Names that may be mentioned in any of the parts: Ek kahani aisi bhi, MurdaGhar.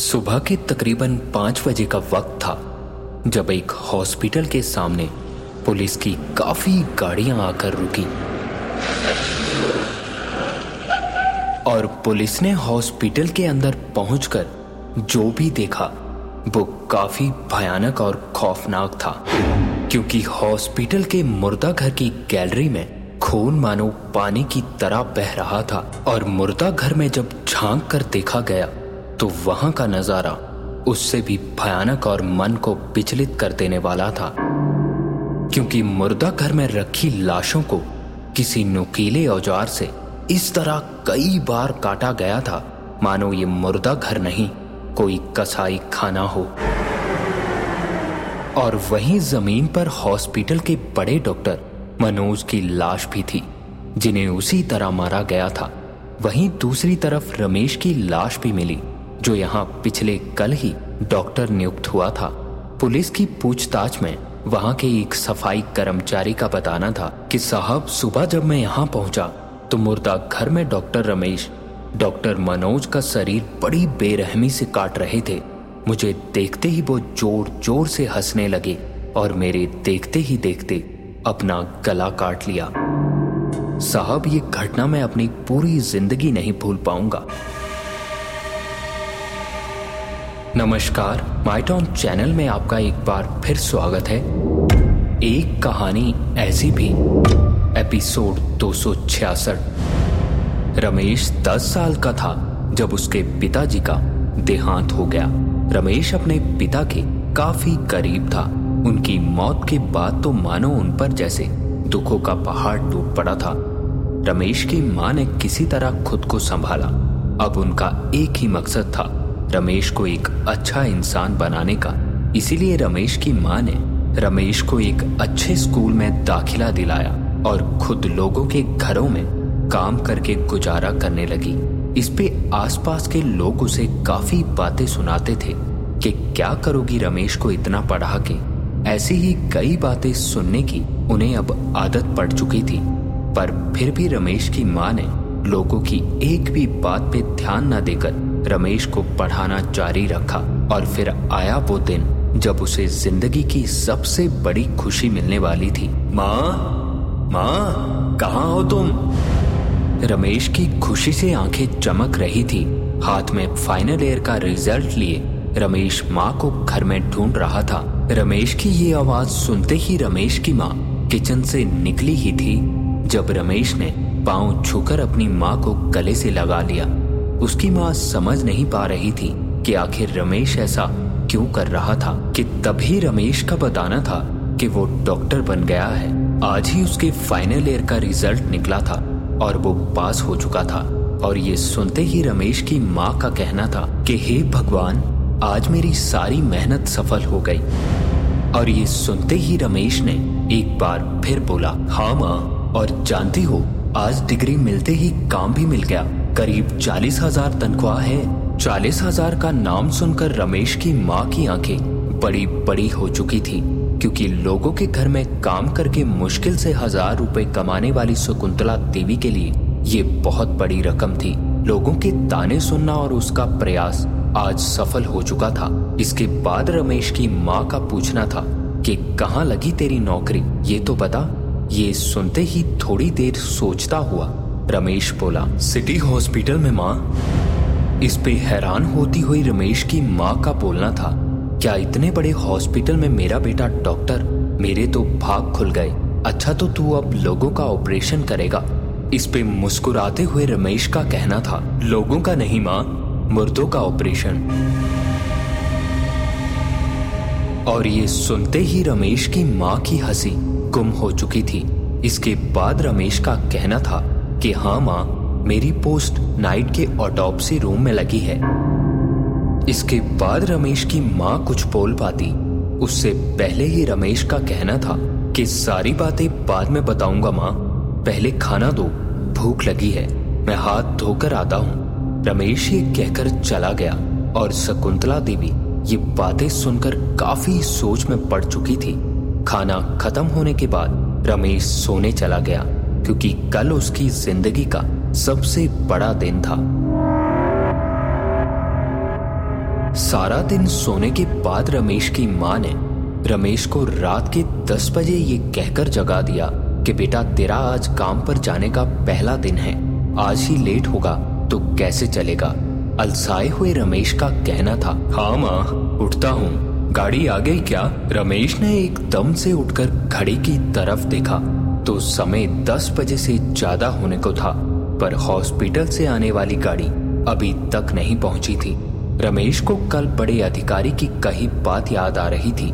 सुबह के तकरीबन 5 बजे का वक्त था जब एक हॉस्पिटल के सामने पुलिस की काफी गाड़ियां आकर रुकी और पुलिस ने हॉस्पिटल के अंदर पहुंचकर जो भी देखा वो काफी भयानक और खौफनाक था, क्योंकि हॉस्पिटल के मुर्दाघर की गैलरी में खून मानो पानी की तरह बह रहा था। और मुर्दाघर में जब झांक कर देखा गया तो वहां का नजारा उससे भी भयानक और मन को विचलित कर देने वाला था, क्योंकि मुर्दाघर में रखी लाशों को किसी नुकीले औजार से इस तरह कई बार काटा गया था मानो ये मुर्दाघर नहीं कोई कसाई खाना हो। और वहीं जमीन पर हॉस्पिटल के बड़े डॉक्टर मनोज की लाश भी थी जिन्हें उसी तरह मारा गया था। वहीं दूसरी तरफ रमेश की लाश भी मिली जो यहाँ पिछले कल ही डॉक्टर नियुक्त हुआ था। पुलिस की पूछताछ में वहां के एक सफाई कर्मचारी का बताना था कि साहब, सुबह जब मैं यहाँ पहुंचा तो मुर्दाघर में डॉक्टर रमेश डॉक्टर मनोज का शरीर बड़ी बेरहमी से काट रहे थे। मुझे देखते ही वो जोर जोर से हंसने लगे और मेरे देखते ही देखते अपना गला काट लिया। साहब, ये घटना मैं अपनी पूरी जिंदगी नहीं भूल पाऊंगा। नमस्कार, माय टाउन चैनल में आपका एक बार फिर स्वागत है। एक कहानी ऐसी भी एपिसोड 266। रमेश 10 साल का था जब उसके पिताजी का देहांत हो गया। रमेश अपने पिता के काफी करीब था। उनकी मौत के बाद तो मानो उन पर जैसे दुखों का पहाड़ टूट पड़ा था। रमेश की मां ने किसी तरह खुद को संभाला। अब उनका एक ही मकसद था, रमेश को एक अच्छा इंसान बनाने का। इसीलिए रमेश की मां ने रमेश को एक अच्छे स्कूल में दाखिला दिलाया और खुद लोगों के घरों में काम करके गुजारा करने लगी। इस पे आसपास के लोग उसे काफी बातें सुनाते थे कि क्या करोगी रमेश को इतना पढ़ा के। ऐसी ही कई बातें सुनने की उन्हें अब आदत पड़ चुकी थी, पर फिर भी रमेश की मां ने लोगों की एक भी बात पे ध्यान न देकर रमेश को पढ़ाना जारी रखा। और फिर आया वो दिन जब उसे जिंदगी की सबसे बड़ी खुशी मिलने वाली थी। माँ, माँ कहाँ हो तुम? रमेश की खुशी से आंखें चमक रही थी। हाथ में फाइनल ईयर का रिजल्ट लिए रमेश माँ को घर में ढूंढ रहा था। रमेश की ये आवाज सुनते ही रमेश की माँ किचन से निकली ही थी जब रमेश ने पाँव छूकर अपनी माँ को गले से लगा लिया। उसकी माँ समझ नहीं पा रही थी कि आखिर रमेश ऐसा क्यों कर रहा था, कि तभी रमेश का बताना था कि वो डॉक्टर बन गया है। आज ही उसके फाइनल ईयर का रिजल्ट निकला था और वो पास हो चुका था। और ये सुनते ही रमेश की माँ का कहना था कि हे भगवान, आज मेरी सारी मेहनत सफल हो गई। और ये सुनते ही रमेश ने एक बार फिर बोला, हाँ माँ, और जानती हो आज डिग्री मिलते ही काम भी मिल गया, करीब 40,000 तनख्वाह है। 40,000 का नाम सुनकर रमेश की माँ की आंखें बड़ी बड़ी हो चुकी थी, क्योंकि लोगों के घर में काम करके मुश्किल से 1,000 रुपए कमाने वाली शकुंतला देवी के लिए ये बहुत बड़ी रकम थी। लोगों के ताने सुनना और उसका प्रयास आज सफल हो चुका था। इसके बाद रमेश की माँ का पूछना था कि कहाँ लगी तेरी नौकरी, ये तो बता। ये सुनते ही थोड़ी देर सोचता हुआ रमेश बोला, सिटी हॉस्पिटल में माँ। इस पे हैरान होती हुई रमेश की माँ का बोलना था, क्या इतने बड़े हॉस्पिटल में मेरा बेटा डॉक्टर? मेरे तो भाग खुल गए। अच्छा, तो तू अब लोगों का ऑपरेशन करेगा? इस पे मुस्कुराते हुए रमेश का कहना था, लोगों का नहीं माँ, मुर्दों का ऑपरेशन। और ये सुनते ही रमेश की माँ की हंसी गुम हो चुकी थी। इसके बाद रमेश का कहना था कि हाँ माँ, मेरी पोस्ट नाइट के ऑटोप्सी रूम में लगी है। इसके बाद रमेश की माँ कुछ बोल पाती उससे पहले ही रमेश का कहना था कि सारी बातें बाद में बताऊंगा माँ, पहले खाना दो, भूख लगी है, मैं हाथ धोकर आता हूँ। रमेश ये कहकर चला गया और शकुंतला देवी ये बातें सुनकर काफी सोच में पड़ चुकी थी। खाना खत्म होने के बाद रमेश सोने चला गया, क्योंकि कल उसकी जिंदगी का सबसे बड़ा दिन था। सारा दिन सोने के बाद रमेश की माँ ने रमेश को रात के 10 बजे ये कहकर जगा दिया कि बेटा तेरा आज काम पर जाने का पहला दिन है, आज ही लेट होगा तो कैसे चलेगा। अलसाए हुए रमेश का कहना था, हाँ माँ उठता हूँ। गाड़ी आ गई क्या? रमेश ने एकदम से उठकर घड़ी की तरफ देखा तो समय 10 बजे से ज्यादा होने को था, पर हॉस्पिटल से आने वाली गाड़ी अभी तक नहीं पहुंची थी। रमेश को कल बड़े अधिकारी की कही बात याद आ रही थी,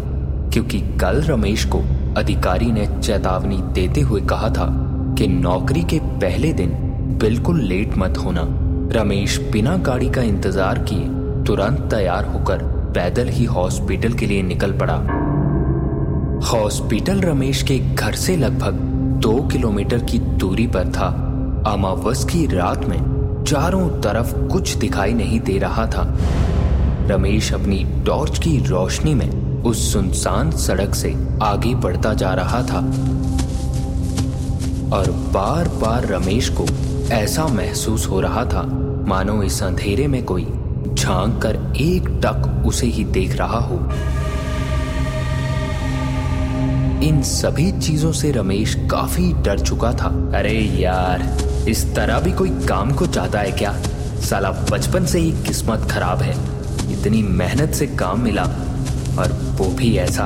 क्योंकि कल रमेश को अधिकारी ने चेतावनी देते हुए कहा था कि नौकरी के पहले दिन बिल्कुल लेट मत होना। रमेश बिना गाड़ी का इंतजार किए तुरंत तैयार होकर पैदल ही हॉस्पिटल के लिए निकल पड़ा। हॉस्पिटल रमेश के घर से लगभग 2 किलोमीटर की दूरी पर था। अमावस की रात में चारों तरफ कुछ दिखाई नहीं दे रहा था। रमेश अपनी टॉर्च की रोशनी में उस सुनसान सड़क से आगे बढ़ता जा रहा था और बार बार रमेश को ऐसा महसूस हो रहा था मानो इस अंधेरे में कोई झांक कर एक टक उसे ही देख रहा हो। इन सभी चीजों से रमेश काफी डर चुका था। अरे यार, इस तरह भी कोई काम को चाहता है क्या? साला बचपन से ही किस्मत खराब है, इतनी मेहनत से काम मिला और वो भी ऐसा।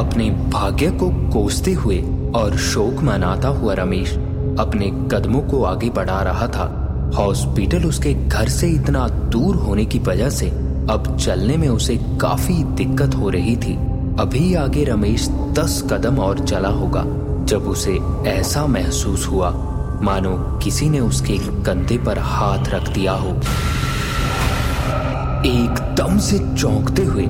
अपने भाग्य को कोसते हुए और शोक मनाता हुआ रमेश अपने कदमों को आगे बढ़ा रहा था। हॉस्पिटल उसके घर से इतना दूर होने की वजह से अब चलने में उसे काफी दिक्कत हो रही थी। अभी आगे रमेश 10 कदम और चला होगा जब उसे ऐसा महसूस हुआ मानो किसी ने उसके कंधे पर हाथ रख दिया हो। एकदम से चौंकते हुए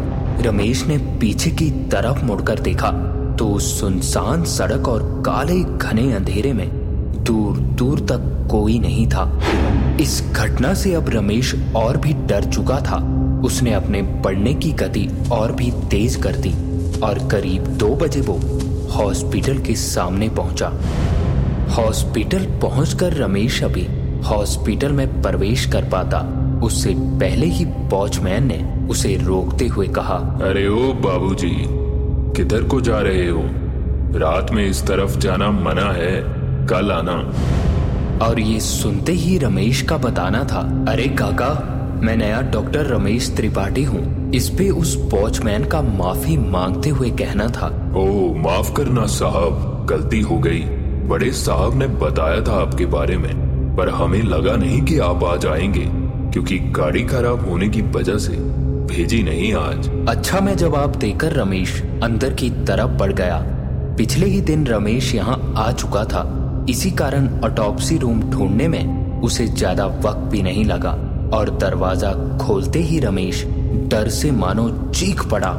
रमेश ने पीछे की तरफ मुड़कर देखा तो उस सुनसान सड़क और काले घने अंधेरे में दूर दूर तक कोई नहीं था। इस घटना से अब रमेश और भी डर चुका था। उसने अपने बढ़ने की गति और भी तेज कर दी और करीब 2 बजे वो हॉस्पिटल के सामने पहुंचा। हॉस्पिटल पहुंचकर रमेश अभी हॉस्पिटल में प्रवेश कर पाता उससे पहले ही वॉचमैन ने उसे रोकते हुए कहा, अरे ओ बाबूजी, किधर को जा रहे हो? रात में इस तरफ जाना मना है, कल आना। और ये सुनते ही रमेश का बताना था, अरे काका, मैं नया डॉक्टर रमेश त्रिपाठी हूँ। इस पे उस वॉचमैन का माफी मांगते हुए कहना था। ओह माफ करना साहब, गलती हो गई। बड़े साहब ने बताया था आपके बारे में, पर हमें लगा नहीं कि आप आज आएंगे, क्योंकि गाड़ी खराब होने की वजह से भेजी नहीं आज। अच्छा मैं जवाब देकर रमेश अंदर की तरफ बढ़ गया। पिछले ही दिन रमेश यहाँ आ चुका था, इसी कारण ऑटोप्सी रूम ढूंढने में उसे ज्यादा वक्त भी नहीं लगा और दरवाजा खोलते ही रमेश डर से मानो चीख पड़ा,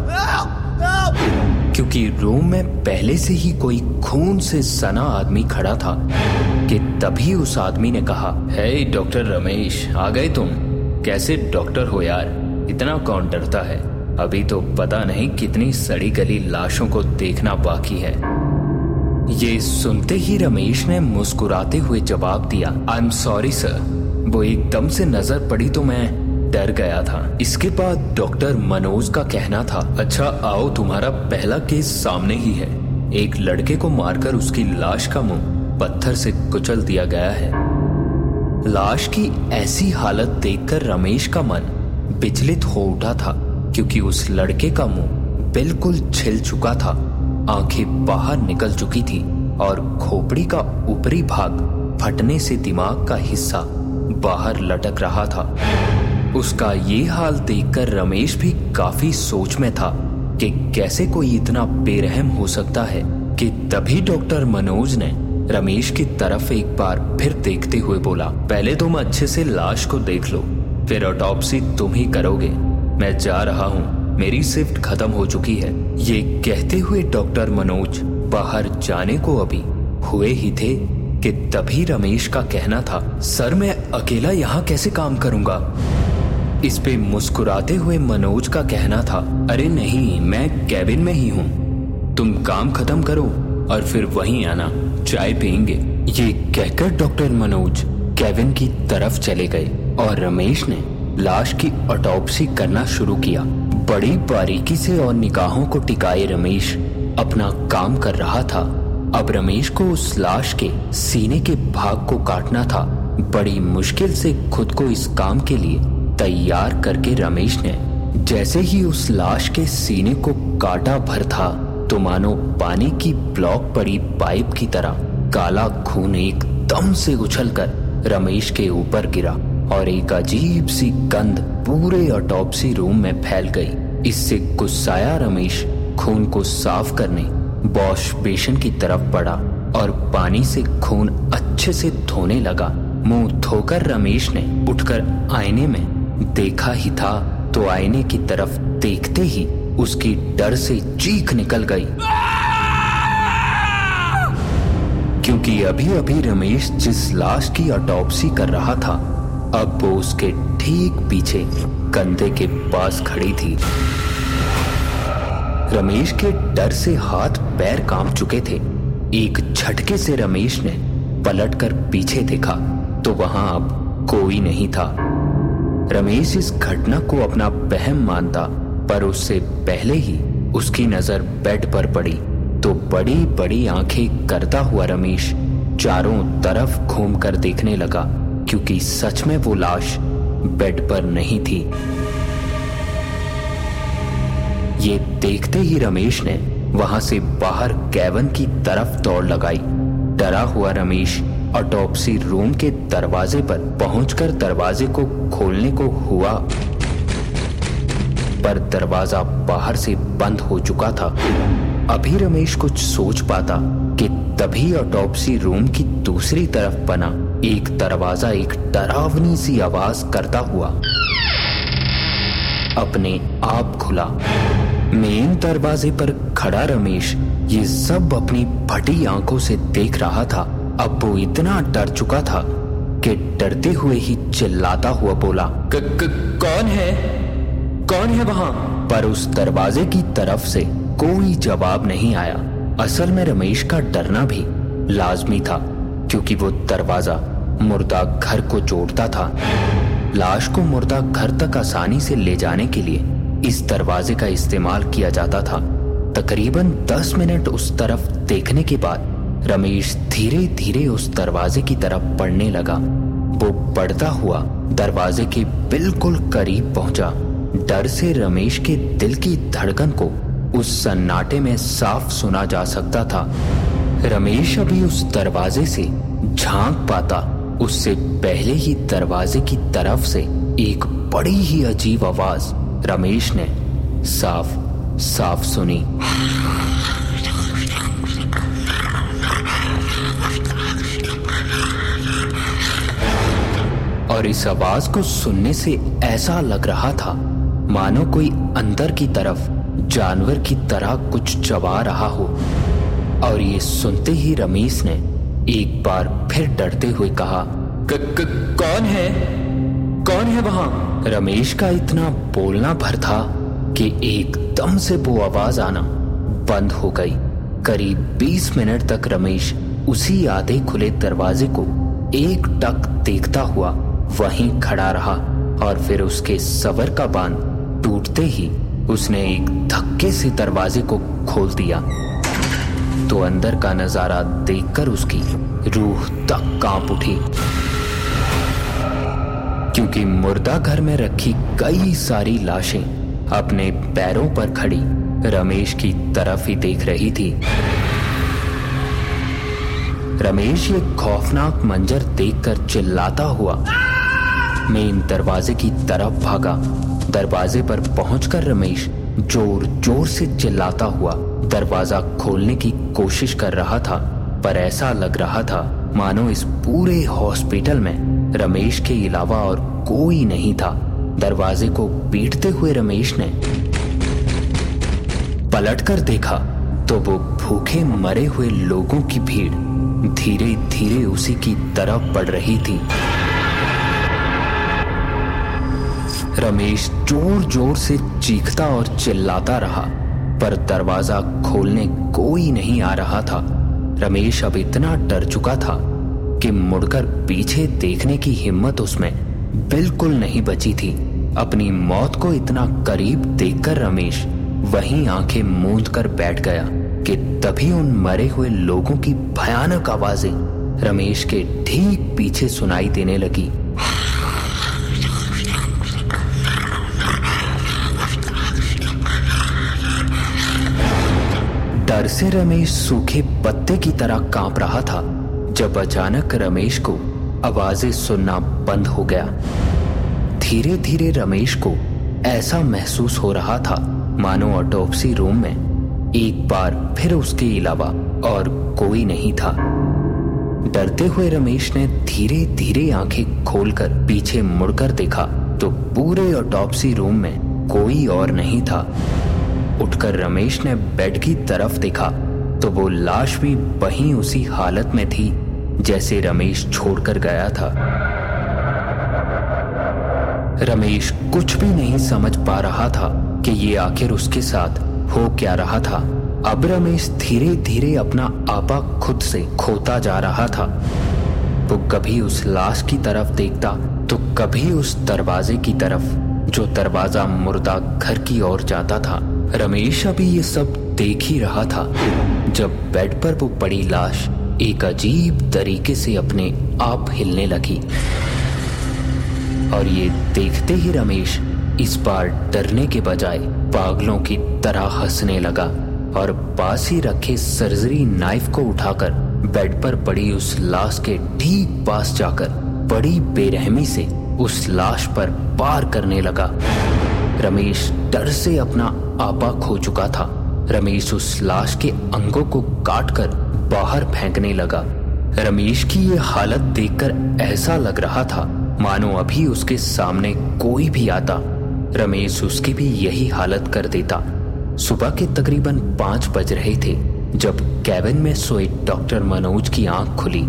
क्योंकि रूम में पहले से ही कोई खून से सना आदमी खड़ा था कि तभी उस आदमी ने कहा, हे डॉक्टर रमेश, आ गए तुम? कैसे डॉक्टर हो यार, इतना कौन डरता है? अभी तो पता नहीं कितनी सड़ी गली लाशों को देखना बाकी है। ये सुनते ही रमेश ने मुस्कुराते हुए जवाब दिया, आई एम सॉरी सर, वो एकदम से नजर पड़ी तो मैं डर गया था। इसके बाद डॉक्टर मनोज का कहना था, अच्छा आओ, तुम्हारा पहला केस सामने ही है। एक लड़के को मारकर उसकी लाश का मुंह पत्थर से कुचल दिया गया है। लाश की ऐसी हालत देखकर रमेश का मन विचलित हो उठा था, क्योंकि उस लड़के का मुंह बिल्कुल छिल चुका था, आंखें बाहर निकल चुकी थी और खोपड़ी का ऊपरी भाग फटने से दिमाग का हिस्सा बाहर लटक रहा था। उसका ये हाल देखकर रमेश भी काफी सोच में था कि कैसे कोई इतना बेरहम हो सकता है कि तभी डॉक्टर मनोज ने रमेश की तरफ एक बार फिर देखते हुए बोला, पहले तुम अच्छे से लाश को देख लो, फिर ऑटोप्सी तुम ही करोगे, मैं जा रहा हूँ, मेरी शिफ्ट खत्म हो चुकी है। ये कहते हुए डॉक्टर मनोज बाहर जाने को अभी हुए ही थे कि तभी रमेश का कहना था, सर मैं अकेला यहाँ कैसे काम करूंगा? इस पे मुस्कुराते हुए मनोज का कहना था, अरे नहीं, मैं कैबिन में ही हूँ, तुम काम खत्म करो और फिर वहीं आना, चाय पियेंगे। ये कहकर डॉक्टर मनोज कैबिन की तरफ चले गए और रमेश ने लाश की ऑटोप्सी करना शुरू किया। बड़ी बारीकी से और निगाहों को टिकाए रमेश अपना काम कर रहा था। अब रमेश को उस लाश के सीने के भाग को काटना था। बड़ी मुश्किल से खुद को इस काम के लिए तैयार करके रमेश ने जैसे ही उस लाश के सीने को काटा भर था तो मानो पानी की ब्लॉक पड़ी पाइप की तरह काला खून एकदम से उछलकर रमेश के ऊपर गिरा और एक अजीब सी गंध पूरे ऑटोप्सी रूम में फैल गई। इससे गुस्साया रमेश खून को साफ करने वॉश बेसिन की तरफ बढ़ा और पानी से खून अच्छे से धोने लगा। मुंह धोकर रमेश ने उठकर आईने में देखा ही था तो आईने की तरफ देखते ही उसकी डर से चीख निकल गई, क्योंकि अभी अभी रमेश जिस लाश की ऑटोप्सी कर रहा था अब वो उसके ठीक पीछे कंधे के पास खड़ी थी। रमेश के डर से हाथ पैर कांप चुके थे। एक झटके से रमेश ने पलटकर पीछे देखा तो वहां अब कोई नहीं था। रमेश इस घटना को अपना वहम मानता, पर उससे पहले ही उसकी नजर बेड पर पड़ी तो बड़ी बड़ी आंखें करता हुआ रमेश चारों तरफ घूमकर देखने लगा, क्योंकि सच में वो लाश बेड पर नहीं थी। ये देखते ही रमेश ने वहां से बाहर कैबिन की तरफ दौड़ लगाई। डरा हुआ रमेश ऑटोप्सी रूम के दरवाजे पर पहुंचकर दरवाजे को खोलने को हुआ, पर दरवाजा बाहर से बंद हो चुका था। अभी रमेश कुछ सोच पाता कि तभी ऑटोप्सी रूम की दूसरी तरफ बना एक दरवाजा एक डरावनी सी आवाज करता हुआ अपने आप खुला। मेन दरवाजे पर खड़ा रमेश ये सब अपनी फटी आंखों से देख रहा था। अब वो इतना डर चुका था कि डरते हुए ही चिल्लाता हुआ बोला, कौन है वहां? पर उस दरवाजे की तरफ से कोई जवाब नहीं आया। असल में रमेश का डरना भी लाजमी था, क्योंकि वो दरवाजा मुर्दा घर को जोड़ता था। लाश को मुर्दा घर तक आसानी से ले जाने के लिए इस दरवाजे का इस्तेमाल किया जाता था। तकरीबन 10 मिनट उस तरफ देखने के बाद रमेश धीरे धीरे उस दरवाजे की तरफ बढ़ने लगा। वो बढ़ता हुआ दरवाजे के बिल्कुल करीब पहुंचा। डर से रमेश के दिल की धड़कन को उस सन्नाटे में साफ सुना जा सकता था। रमेश अभी उस दरवाजे से झांक पाता, उससे पहले ही दरवाजे की तरफ से एक बड़ी ही अजीब आवाज रमेश ने साफ साफ सुनी। और इस आवाज को सुनने से ऐसा लग रहा था मानो कोई अंदर की तरफ जानवर की तरह कुछ चबा रहा हो। और ये सुनते ही रमेश ने एक बार फिर डरते हुए कहा, कौन है वहां? रमेश का इतना बोलना भर था कि एकदम से वो आवाज आना बंद हो गई। करीब 20 मिनट तक रमेश उसी आधे खुले दरवाजे को एक टक देखता हुआ वहीं खड़ा रहा और फिर उसके सबर का बांध टूटते ही उसने एक धक्के से दरवाजे को खोल दिया तो अंदर का नजारा देखकर उसकी रूह तक कांप उठी, क्योंकि मुर्दा घर में रखी कई सारी लाशें अपने पैरों पर खड़ी रमेश की तरफ ही देख रही थी। रमेश ये खौफनाक मंजर देखकर चिल्लाता हुआ मेन दरवाजे की तरफ भागा। दरवाजे पर पहुंचकर रमेश जोर जोर से चिल्लाता हुआ दरवाजा खोलने की कोशिश कर रहा था, पर ऐसा लग रहा था मानो इस पूरे हॉस्पिटल में रमेश के अलावा और कोई नहीं था। दरवाजे को पीटते हुए रमेश ने पलटकर देखा तो वो भूखे मरे हुए लोगों की भीड़ धीरे धीरे उसी की तरफ बढ़ रही थी। रमेश जोर जोर से चीखता और चिल्लाता रहा, पर दरवाजा खोलने कोई नहीं आ रहा था। रमेश अब इतना डर चुका था कि मुड़कर पीछे देखने की हिम्मत उसमें बिल्कुल नहीं बची थी। अपनी मौत को इतना करीब देखकर रमेश वहीं आंखें मूंद कर बैठ गया कि तभी उन मरे हुए लोगों की भयानक आवाजें रमेश के ठीक पीछे सुनाई देने लगी। डर से रमेश सूखे पत्ते की तरह कांप रहा था जब अचानक रमेश को आवाजें सुनना बंद हो गया। धीरे धीरे रमेश को ऐसा महसूस हो रहा था मानो ऑटोप्सी रूम में एक बार फिर उसके अलावा और कोई नहीं था। डरते हुए रमेश ने धीरे धीरे आंखें खोलकर पीछे मुड़कर देखा तो पूरे ऑटोप्सी रूम में कोई और नहीं था। उठकर रमेश ने बेड की तरफ देखा तो वो लाश भी वहीं उसी हालत में थी जैसे रमेश छोड़कर गया था। रमेश कुछ भी नहीं समझ पा रहा था कि ये आखिर उसके साथ हो क्या रहा था। अब रमेश धीरे धीरे अपना आपा खुद से खोता जा रहा था। वो कभी उस लाश की तरफ देखता तो कभी उस दरवाजे की तरफ जो दरवाजा मुर्दा घर की ओर जाता था। रमेश अभी ये सब देख ही रहा था जब बेड पर वो पड़ी लाश एक अजीब तरीके से अपने आप हिलने लगी और ये देखते ही रमेश इस बार डरने के बजाय पागलों की तरह हंसने लगा और पास ही रखे सर्जरी नाइफ को उठाकर बेड पर पड़ी उस लाश के ठीक पास जाकर बड़ी बेरहमी से उस लाश पर वार करने लगा। रमेश डर से अपना आपा खो चुका था। रमेश उस लाश के अंगों को काटकर बाहर फेंकने लगा। रमेश की ये हालत देखकर ऐसा लग रहा था मानो अभी उसके सामने कोई भी आता रमेश उसकी भी यही हालत कर देता। सुबह के तकरीबन 5 बज रहे थे जब कैबिन में सोए डॉक्टर मनोज की आंख खुली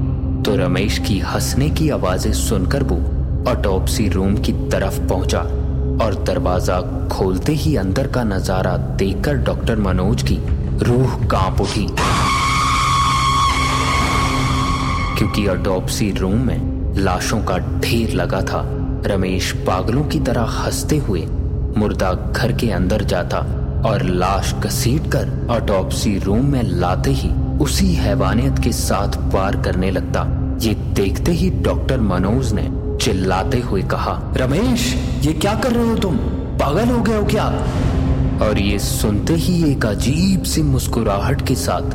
तो रमेश की हंसने की आवाजें सुनकर वो ऑटोप्सी रूम की तरफ पहुंचा और दरवाजा खोलते ही अंदर का नजारा देखकर डॉक्टर मनोज की रूह कांप उठी क्योंकि ऑटोप्सी रूम में लाशों का ढेर लगा था। रमेश पागलों की तरह हंसते हुए मुर्दा घर के अंदर जाता और लाश घसीटकर ऑटोप्सी रूम में लाते ही उसी हैवानियत के साथ वार करने लगता। ये देखते ही डॉक्टर मनोज ने चिल्लाते हुए कहा, रमेश ये क्या कर रहे हो तुम, पागल हो गए हो क्या? और ये सुनते ही एक अजीब सी मुस्कुराहट के साथ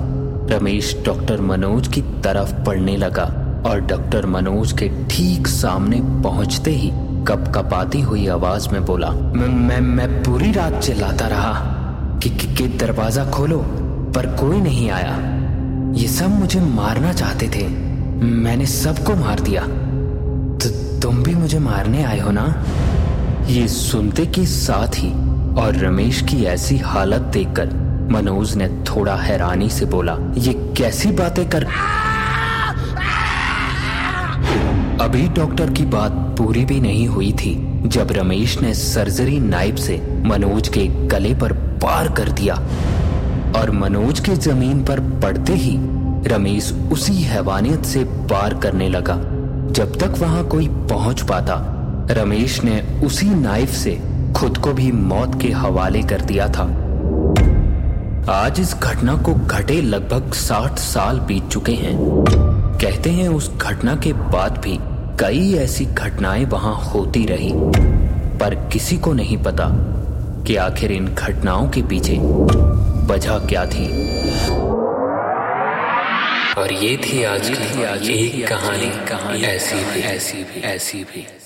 रमेश डॉक्टर मनोज की तरफ बढ़ने लगा और डॉक्टर मनोज के ठीक सामने पहुंचते ही कपकपाती हुई आवाज में बोला, मैं पूरी रात चिल्लाता रहा कि दरवाजा खोलो पर कोई नहीं आया। ये सब मुझे मारना चाहते थे, मैंने सबको मार दिया, तुम भी मुझे मारने आए हो ना? ये सुनते के साथ ही और रमेश की ऐसी हालत देखकर मनोज ने थोड़ा हैरानी से बोला, ये कैसी बातें कर। अभी डॉक्टर की बात पूरी भी नहीं हुई थी जब रमेश ने सर्जरी नाइफ से मनोज के गले पर वार कर दिया और मनोज के जमीन पर पड़ते ही रमेश उसी हैवानियत से वार करने लगा। जब तक वहां कोई पहुंच पाता रमेश ने उसी नाइफ से खुद को भी मौत के हवाले कर दिया था। आज इस घटना को घटे लगभग 60 साल बीत चुके हैं। कहते हैं उस घटना के बाद भी कई ऐसी घटनाएं वहां होती रही पर किसी को नहीं पता कि आखिर इन घटनाओं के पीछे वजह क्या थी। और ये थी आज की एक कहानी ऐसी भी।